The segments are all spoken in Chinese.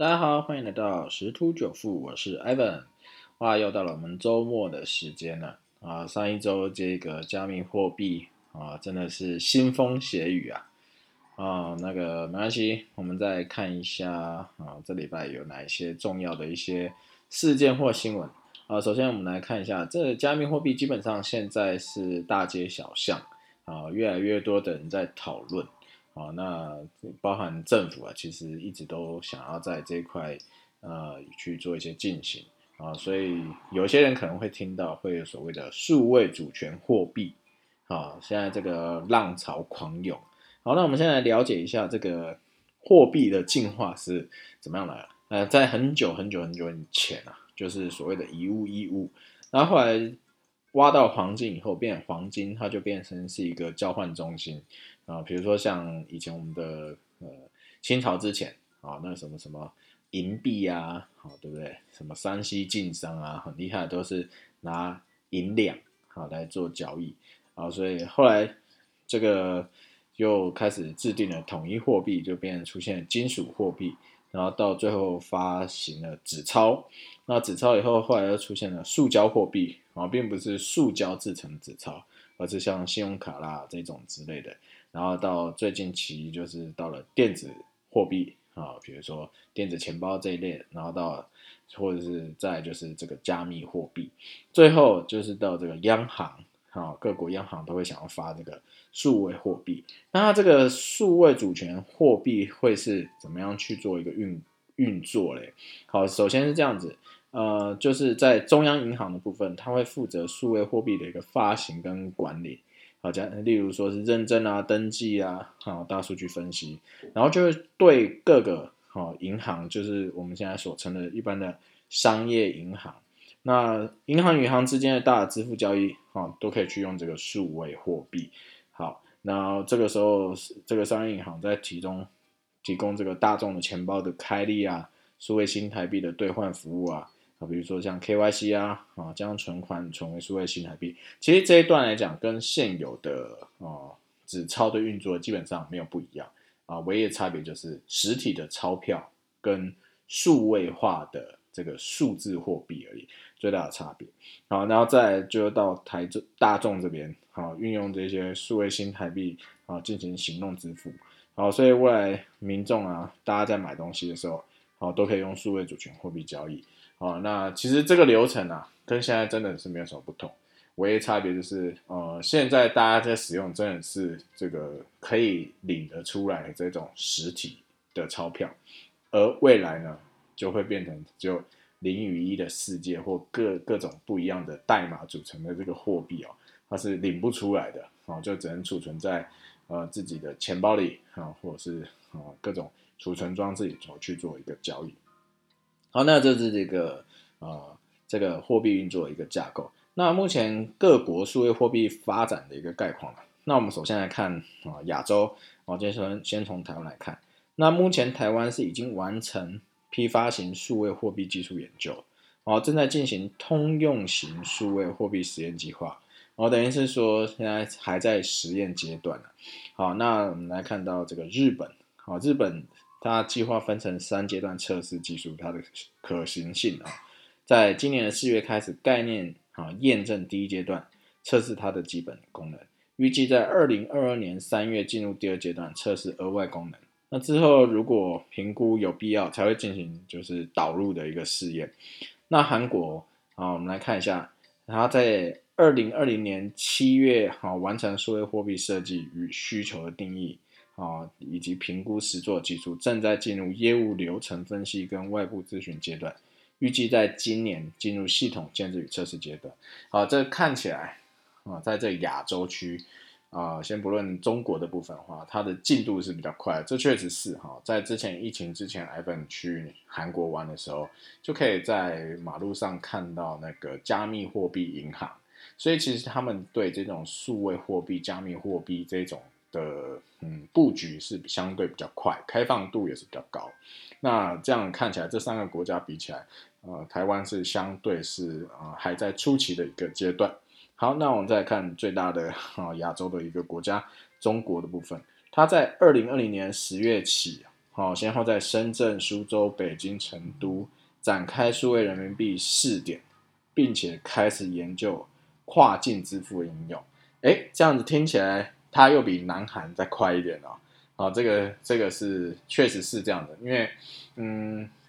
大家好，欢迎来到十突九富，我是 Evan。哇，又到了我们周末的时间了啊！上一周这个加密货币啊，真的是腥风血雨啊！啊，那个没关系，我们再看一下啊，这礼拜有哪一些重要的一些事件或新闻啊？首先我们来看一下，这加密货币基本上现在是大街小巷啊，越来越多的人在讨论。哦，那包含政府啊，其实一直都想要在这一块去做一些进行啊，所以有些人可能会听到会有所谓的数位主权货币啊，现在这个浪潮狂涌。好，那我们先来了解一下这个货币的进化是怎么样来的。在很久以前啊，就是所谓的以物易物，然后后来挖到黄金以后，变黄金它就变成是一个交换中心。比如说像以前我们的清朝之前啊，那什么银币啊，好对不对？什么山西晋商啊，很厉害，都是拿银两好来做交易啊，所以后来这个又开始制定了统一货币，就变成出现了金属货币，然后到最后发行了纸钞。那纸钞以后，后来又出现了塑胶货币啊，并不是塑胶制成纸钞，而是像信用卡啦这种之类的。然后到最近期就是到了电子货币啊，比如说电子钱包这一类，然后到或者是再就是这个加密货币，最后就是到这个央行啊，各国央行都会想要发这个数位货币。那它这个数位主权货币会是怎么样去做一个运作嘞？好，首先是这样子，就是在中央银行的部分，它会负责数位货币的一个发行跟管理。好，例如说是认证啊、登记啊、大数据分析，然后就是对各个银行，就是我们现在所称的一般的商业银行，那银行与银行之间的大的支付交易都可以去用这个数位货币。好，那这个时候这个商业银行在提供这个大众的钱包的开立啊、数位新台币的兑换服务啊，比如说像 KYC 啊，将存款存为数位新台币，其实这一段来讲跟现有的纸钞的运作基本上没有不一样啊，唯一的差别就是实体的钞票跟数位化的这个数字货币而已，最大的差别。好，然后再来就到大众这边，好，运用这些数位新台币啊进行行动支付。好，所以未来民众啊，大家在买东西的时候，好都可以用数位主权货币交易。好，那其实这个流程啊，跟现在真的是没有什么不同，唯一差别就是，现在大家在使用真的是这个可以领得出来的这种实体的钞票，而未来呢，就会变成就0与1的世界或各种不一样的代码组成的这个货币哦，它是领不出来的，哦，就只能储存在自己的钱包里啊，或者是各种储存装置里头去做一个交易。好，那这是这个货币运作的一个架构。那目前各国数位货币发展的一个概况，那我们首先来看亚洲，先从台湾来看。那目前台湾是已经完成批发型数位货币技术研究，正在进行通用型数位货币实验计划，等于是说现在还在实验阶段。好，那我们来看到这个日本，日本它计划分成3阶段测试技术它的可行性啊，在今年的4月开始概念啊验证第1阶段，测试它的基本功能，预计在2022年3月进入2阶段测试额外功能。那之后如果评估有必要，才会进行就是导入的一个试验。那韩国啊，我们来看一下，它在2020年7月完成数位货币设计与需求的定义。以及评估实作技术，正在进入业务流程分析跟外部咨询阶段，预计在今年进入系统建制与测试阶段。好，这看起来在这亚洲区先不论中国的部分的话，它的进度是比较快的，这确实是在之前疫情之前 Evan 去韩国玩的时候，就可以在马路上看到那个加密货币银行，所以其实他们对这种数位货币、加密货币这种的布局是相对比较快，开放度也是比较高。那这样看起来，这3个国家比起来，台湾是相对是还在初期的一个阶段。好，那我们再看最大的亚洲的一个国家中国的部分，它在2020年10月起先后在深圳、苏州、北京、成都展开数位人民币试点，并且开始研究跨境支付应用。这样子听起来它又比南韩再快一点哦。这个是确实是这样的，因为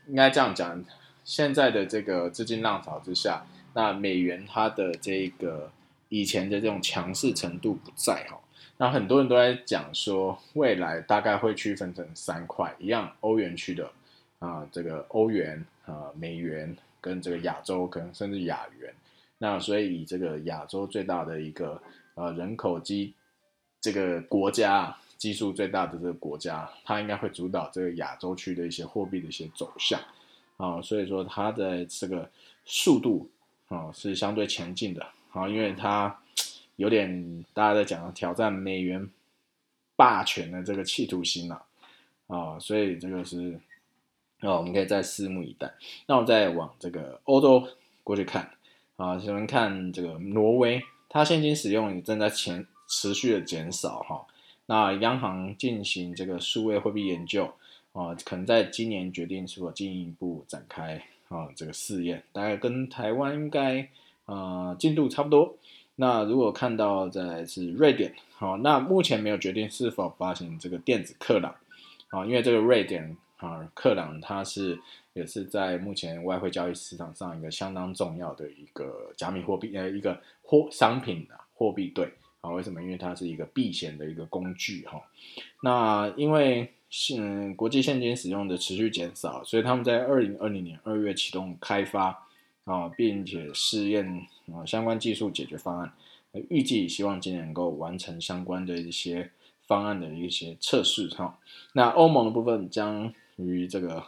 应该这样讲，现在的这个资金浪潮之下，那美元它的这个以前的这种强势程度不在哦。那很多人都在讲说，未来大概会区分成三块，一样欧元区的这个欧元、美元跟这个亚洲，可能甚至亚元。那所以以这个亚洲最大的一个人口这个国家基数最大的这个国家，它应该会主导这个亚洲区的一些货币的一些走向所以说它的这个速度是相对前进的因为它有点大家在讲挑战美元霸权的这个企图心所以这个是我们可以再拭目以待。那我再往这个欧洲过去看先看这个挪威，它现金使用也正在持续的减少那央行进行这个数位货币研究可能在今年决定是否进一步展开这个试验，大概跟台湾应该进度差不多。那如果看到再来是瑞典那目前没有决定是否发行这个电子克朗因为这个瑞典克朗它也是在目前外汇交易市场上一个相当重要的一个加密货币一个商品货币对为什么？因为它是一个避险的一个工具那因为国际现金使用的持续减少，所以他们在2020年2月启动开发并且试验相关技术解决方案，预计希望今年能够完成相关的一些方案的一些测试那欧盟的部分将于这个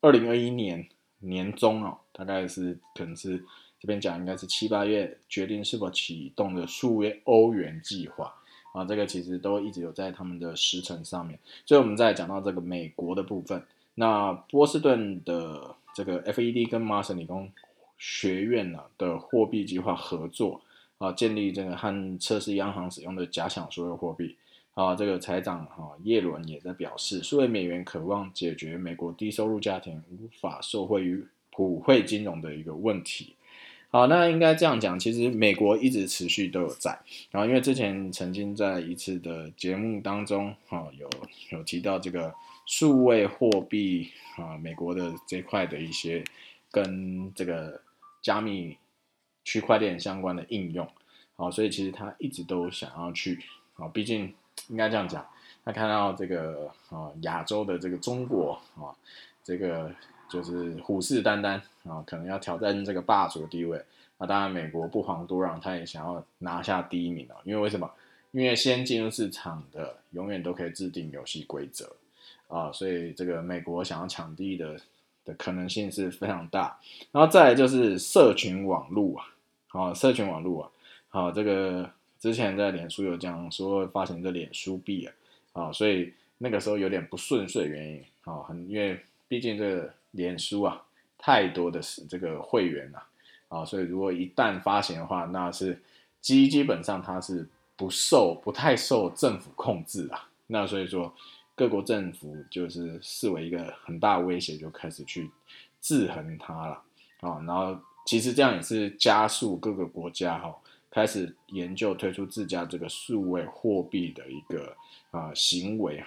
2021年年中大概是可能是这边讲应该是7-8月决定是否启动的数位欧元计划这个其实都一直有在他们的时程上面。所以我们再讲到这个美国的部分，那波士顿的这个 FED 跟麻省理工学院的货币计划合作建立这个和测试央行使用的假想数位货币这个财长耶伦也在表示，数位美元渴望解决美国低收入家庭无法受惠于普惠金融的一个问题。那应该这样讲，其实美国一直持续都有在因为之前曾经在一次的节目当中有提到这个数位货币美国的这块的一些跟这个加密区块链相关的应用所以其实他一直都想要去毕竟应该这样讲，他看到这个亚洲的这个中国这个就是虎视眈眈可能要挑战这个霸主的地位当然美国不遑多让，他也想要拿下第一名因为为什么？因为先进入市场的永远都可以制定游戏规则所以这个美国想要抢第一的可能性是非常大。然后再来就是社群网络社群网络这个之前在脸书有讲说发行这脸书币所以那个时候有点不顺遂的原因因为毕竟这个脸书太多的这个会员所以如果一旦发行的话，那是基本上它是不太受政府控制那所以说各国政府就是视为一个很大的威胁，就开始去制衡它了然后其实这样也是加速各个国家开始研究推出自家这个数位货币的一个行为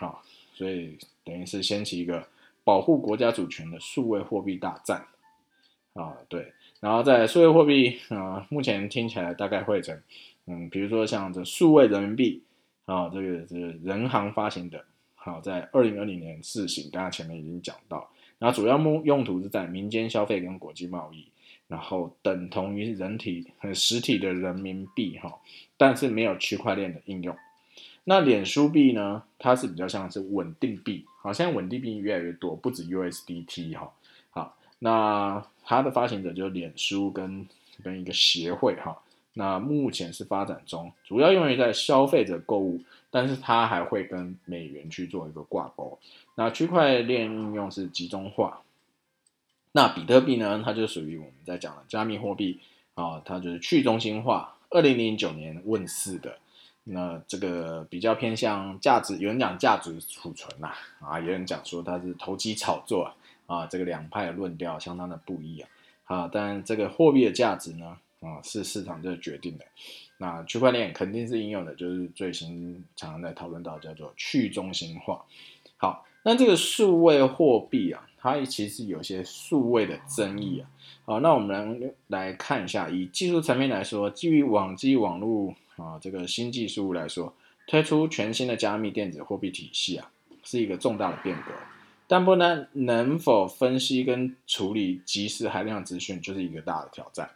所以等于是掀起一个保护国家主权的数位货币大战对。然后在数位货币目前听起来大概会成比如说像这数位人民币这个人行发行的在2020年试行，刚才前面已经讲到，然后主要用途是在民间消费跟国际贸易，然后等同于实体的人民币但是没有区块链的应用。那脸书币呢，它是比较像是稳定币现在稳定币越来越多，不止 USDT 那它的发行者就是脸书跟一个协会那目前是发展中，主要用于在消费者购物，但是它还会跟美元去做一个挂钩。那区块链应用是集中化。那比特币呢，它就属于我们在讲的加密货币它就是去中心化，2009年问世的。那这个比较偏向价值，有人讲价值储存啦、有人讲说它是投机炒作这个两派的论调相当的不一样但这个货币的价值呢是市场这决定的。那区块链肯定是应用的，就是最新常常在讨论到叫做去中心化。好，那这个数位货币它其实有些数位的争议好，那我们来看一下，以技术层面来说，基于网际网络这个新技术来说，推出全新的加密电子货币体系是一个重大的变革。但不然能否分析跟处理及时海量资讯就是一个大的挑战。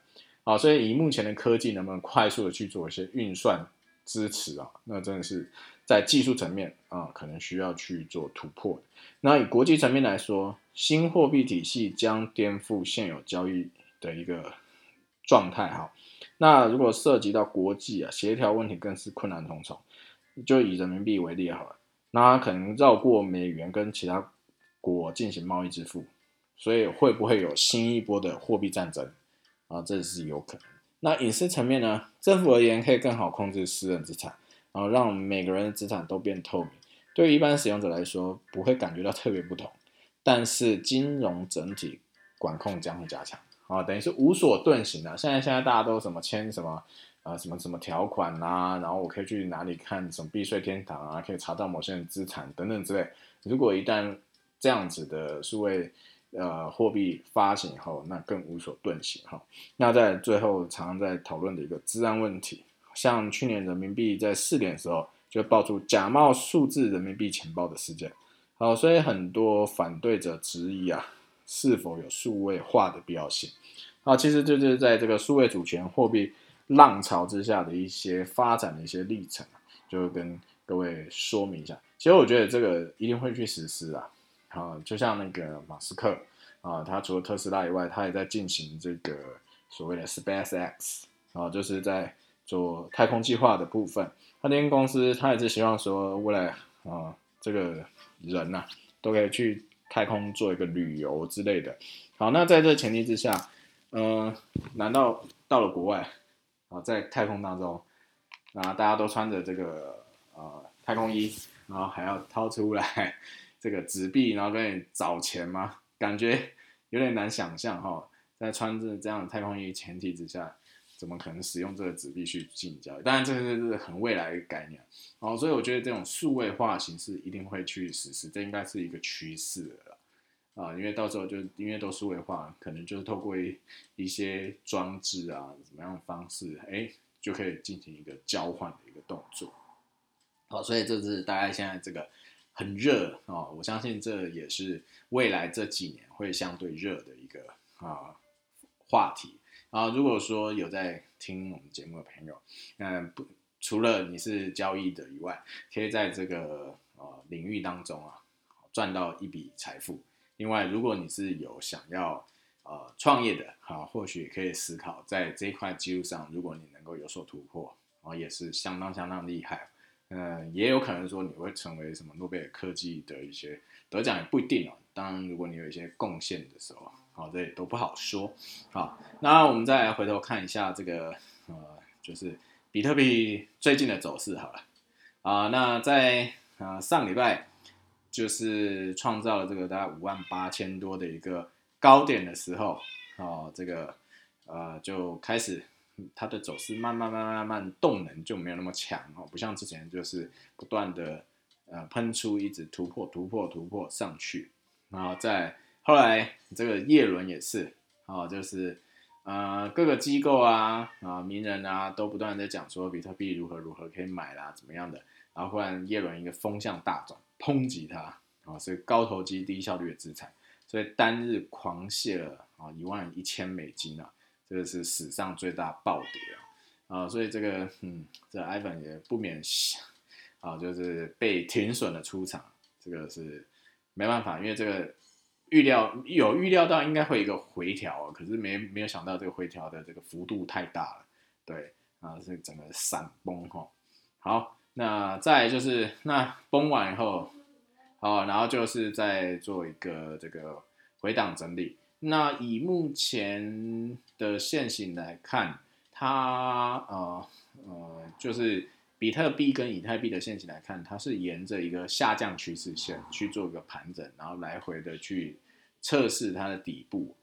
好，所以以目前的科技能不能快速的去做一些运算支持那真的是在技术层面可能需要去做突破。那以国际层面来说，新货币体系将颠覆现有交易的一个状态。好，那如果涉及到国际协调问题更是困难重重。就以人民币为例好了，那它可能绕过美元跟其他国进行贸易支付，所以会不会有新一波的货币战争这是有可能。那隐私层面呢，政府而言可以更好控制私人资产让每个人的资产都变透明，对于一般使用者来说不会感觉到特别不同，但是金融整体管控将会加强等于是无所遁形的。现在大家都什么签什么什么条款然后我可以去哪里看什么避税天堂可以查到某些人资产等等之类。如果一旦这样子的数位货币发行后，那更无所遁形那在最后常常在讨论的一个治安问题，像去年人民币在4点的时候就爆出假冒数字人民币钱包的事件所以很多反对者质疑是否有数位化的必要性其实就是在这个数位主权货币浪潮之下的一些发展的一些历程就跟各位说明一下。其实我觉得这个一定会去实施就像那个马斯克他除了特斯拉以外，他也在进行这个所谓的 SpaceX 就是在做太空计划的部分。他这间公司他也是希望说未来这个人都可以去太空做一个旅游之类的。好，那在这前提之下难道到了国外在太空当中大家都穿着这个太空衣，然后还要掏出来这个纸币然后跟你找钱吗？感觉有点难想象在穿着这样的太空衣前提之下怎么可能使用这个纸币去进行交易？当然这是很未来的概念所以我觉得这种数位化形式一定会去实施，这应该是一个趋势了因为到时候就因为都数位化，可能就是透过一些装置怎么样的方式就可以进行一个交换的一个动作所以这是大概现在这个很热我相信这也是未来这几年会相对热的一个话题如果说有在听我们节目的朋友除了你是交易的以外，可以在这个领域当中赚到一笔财富。另外如果你是有想要创业的或许也可以思考在这一块技术上，如果你能够有所突破也是相当相当厉害也有可能说你会成为什么诺贝尔科技的一些得奖也不一定当然如果你有一些贡献的时候这也都不好说那我们再来回头看一下这个就是比特币最近的走势好了那在上礼拜就是创造了这个大概58000多的一个高点的时候这个就开始它的走势慢慢动能就没有那么强不像之前就是不断的喷出，一直突破上去。然后再后来这个耶伦也是就是各个机构名人都不断在讲说比特币如何可以买啦怎么样的，然后忽然耶伦一个风向大转，抨击它是高投机低效率的资产，所以单日狂泻了$11,000这个是史上最大暴跌所以这个这 Evan 也不免就是被停损的出场，这个是没办法，因为这个预料到应该会有一个回调可是没有想到这个回调的这个幅度太大了，对是整个闪崩好，那再来就是那崩完以后然后就是再做一个这个回档整理。那以目前的现形来看，它就是比特币跟以太币的现形来看，它是沿着一个下降趋势线去做一个盘整，然后来回的去测试它的底部，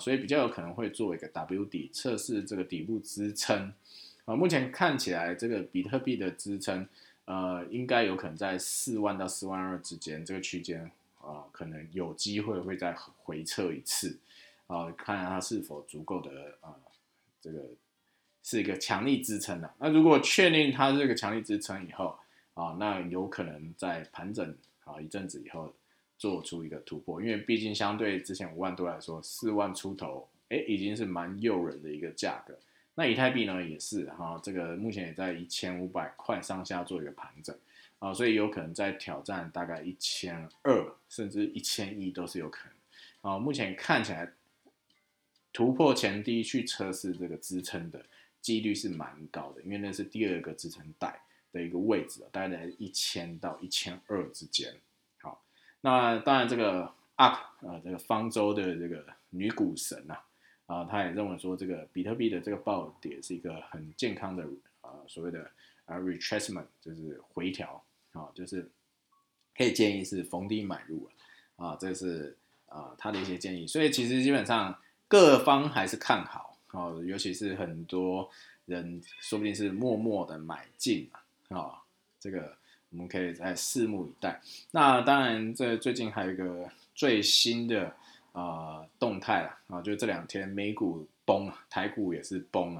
所以比较有可能会做一个 W 底，测试这个底部支撑，目前看起来这个比特币的支撑应该有可能在4万到4万2之间这个区间，可能有机会会再回测一次，看它是否足够的这个是一个强力支撑的。那如果确定它是一个强力支撑以后，那有可能在盘整，一阵子以后做出一个突破，因为毕竟相对之前5万多来说，4万出头已经是蛮诱人的一个价格。那以太币呢也是，这个目前也在1500块上下做一个盘整，所以有可能在挑战大概1200甚至1000亿都是有可能，目前看起来突破前低去测试这个支撑的几率是蛮高的，因为那是第二个支撑带的一个位置，大概在1000到1200之间。好，那当然这个 ARK，这个方舟的这个女股神啊他也认为说，这个比特币的这个暴跌是一个很健康的所谓的retracement， 就是回调，就是可以建议是逢低买入，这是他的一些建议。所以其实基本上各方还是看好，尤其是很多人说不定是默默的买进，这个我们可以再拭目以待。那当然这最近还有一个最新的动态啦，就这两天美股崩，台股也是崩，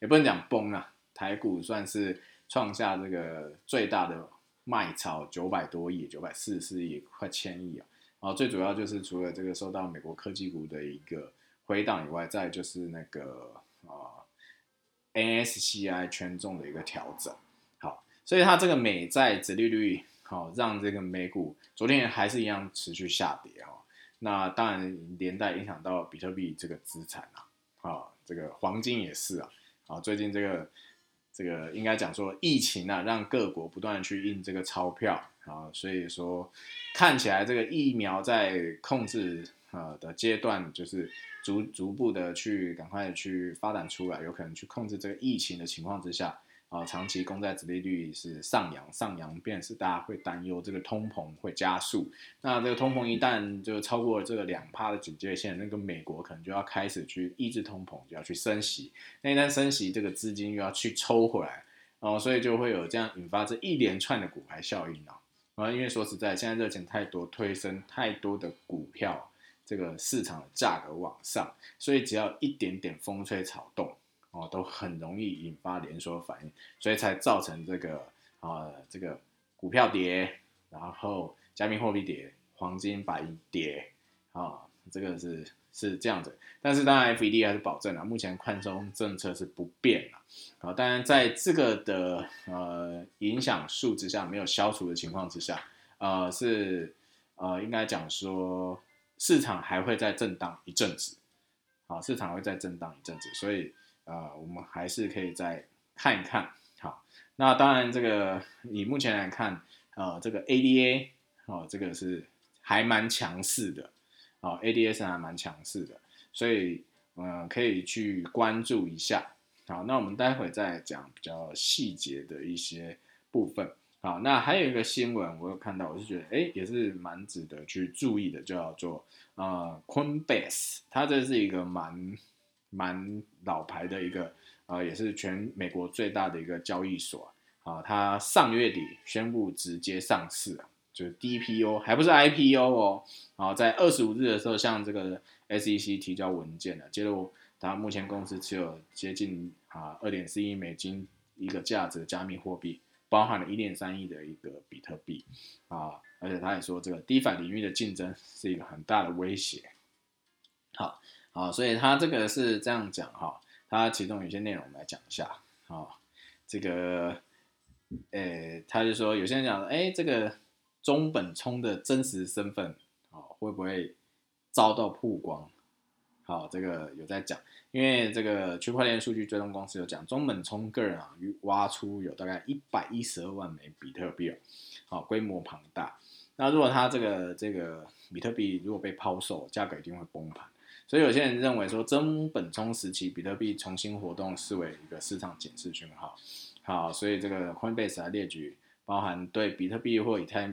也不能讲崩，台股算是创下这个最大的卖超900多亿，944亿，快1000亿啊，最主要就是除了这个受到美国科技股的一个回档以外，再就是那个NSCI 权重的一个调整。好，所以它这个美债殖利率，让这个美股昨天还是一样持续下跌。那当然连带影响到比特币这个资产，这个黄金也是，最近这个应该讲说疫情，让各国不断去印这个钞票，所以说看起来这个疫苗在控制的阶段，就是逐步的去赶快去发展出来，有可能去控制这个疫情的情况之下，长期公债殖利率是上扬，便是大家会担忧这个通膨会加速。那这个通膨一旦就超过了这个 2% 的警戒线，那个美国可能就要开始去抑制通膨，就要去升息。那一旦升息，这个资金又要去抽回来，所以就会有这样引发这一连串的股牌效应，因为说实在，现在热钱太多，推升太多的股票这个市场的价格往上，所以只要一点点风吹草动，都很容易引发连锁反应，所以才造成这个这个股票跌，然后加密货币跌，黄金白银跌，这个是这样子。但是当然 FED 还是保证了，目前宽松政策是不变了。当然在这个的影响数之下，没有消除的情况之下，应该讲说市场还会再震荡一阵子，市场会再震荡一阵子，所以我们还是可以再看一看。好，那当然这个以目前来看这个 ADA这个是还蛮强势的ADA 是还蛮强势的，所以可以去关注一下。好，那我们待会再讲比较细节的一些部分。好，那还有一个新闻我有看到，我是觉得也是蛮值得去注意的，就叫做Coinbase， 它这是一个蛮老牌的一个也是全美国最大的一个交易所，它上月底宣布直接上市，就是 DPO， 还不是 IPO 哦，在25日的时候向这个 SEC 提交文件了，揭露它目前公司持有接近2.4 亿美金一个价值的加密货币，包含了 1.3 亿的一个比特币，而且它也说这个 DeFi 领域的竞争是一个很大的威胁。好，所以他这个是这样讲，他其中有些内容我们来讲一下，这个他就说有些人讲这个中本聪的真实身份，会不会遭到曝光，这个有在讲，因为这个区块链数据追踪公司有讲，中本聪个人，挖出有大概112万枚比特币，规模庞大。那如果他这个比特币如果被抛售，价格一定会崩盘，所以有些人认为说，中本聪时期比特币重新活动视为一个市场警示讯号好，所以这个 Coinbase 来列举包含对比特币或以太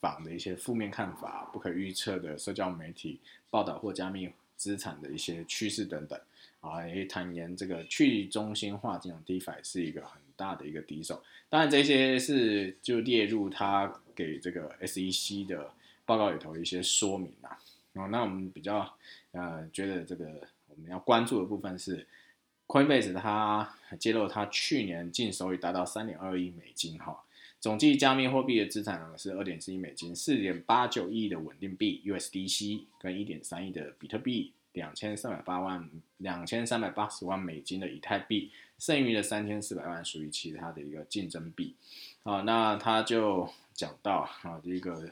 坊的一些负面看法，不可预测的社交媒体报道或加密资产的一些趋势等等啊，也坦言这个去中心化金融 DeFi 是一个很大的一个敌手。当然这些是就列入他给这个 SEC 的报告里头一些说明啦、那我们比较觉得这个我们要关注的部分是 Coinbase 他揭露他去年净收益达到 3.2 亿美金哈，总计加密货币的资产额是 2.4 亿美金 4.89 亿的稳定币 USDC 跟 1.3 亿的比特币 2380万美金的以太币，剩余的3400万属于其他的一个竞争币。那他就讲到一个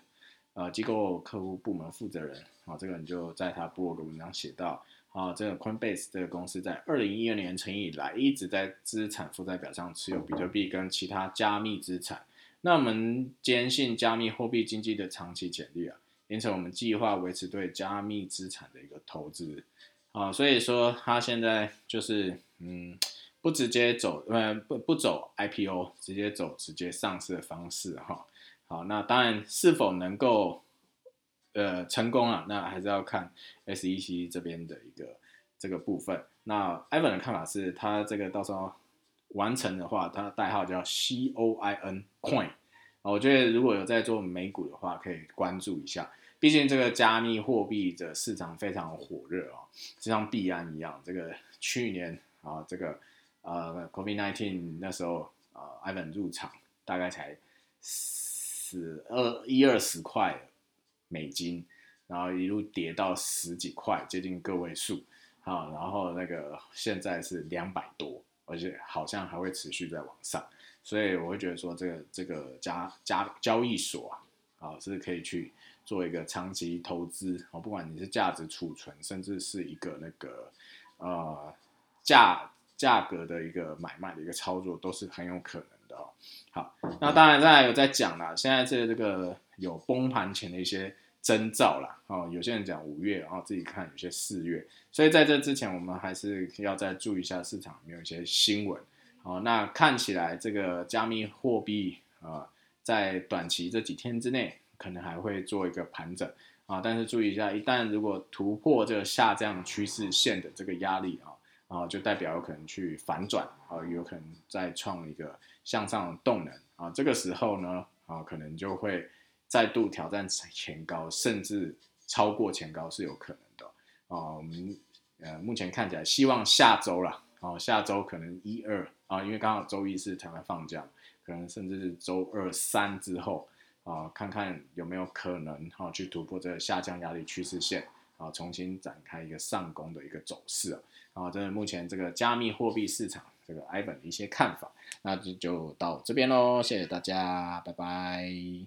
机构客户部门负责人这个人就在他部落格文章写到这个 Coinbase 这个公司在2012年成立以来一直在资产负债表上持有比特币跟其他加密资产，那我们坚信加密货币经济的长期潜力因此我们计划维持对加密资产的一个投资所以说他现在就是不直接走不走 IPO 直接上市的方式好，那当然是否能够成功了那还是要看 SEC 这边的一个这个部分。那 Evan 的看法是他这个到时候完成的话，他的代号叫 COIN COIN，我觉得如果有在做美股的话可以关注一下，毕竟这个加密货币的市场非常火热就像币安一样，这个去年这个COVID-19 那时候Evan 入场大概才120块美金，然后一路跌到10几块，接近个位数然后那个现在是200多，而且好像还会持续在往上，所以我会觉得说这个交易所是可以去做一个长期投资不管你是价值储存，甚至是一个那个价格的一个买卖的一个操作都是很有可能的好，那当然再有在讲啦，现在这个有崩盘前的一些征兆啦有些人讲5月，然后自己看有些4月，所以在这之前我们还是要再注意一下市场有没有一些新闻那看起来这个加密货币在短期这几天之内可能还会做一个盘整但是注意一下，一旦如果突破这个下降趋势线的这个压力就代表有可能去反转有可能再创一个向上的动能这个时候呢可能就会再度挑战前高，甚至超过前高是有可能的我们目前看起来希望下周啦下周可能1、2因为刚好周一是台湾放假，可能甚至是周2、3之后看看有没有可能去突破这个下降压力趋势线重新展开一个上攻的一个走势这是目前这个加密货币市场这个 Ivan 的一些看法，那就到这边咯，谢谢大家，拜拜。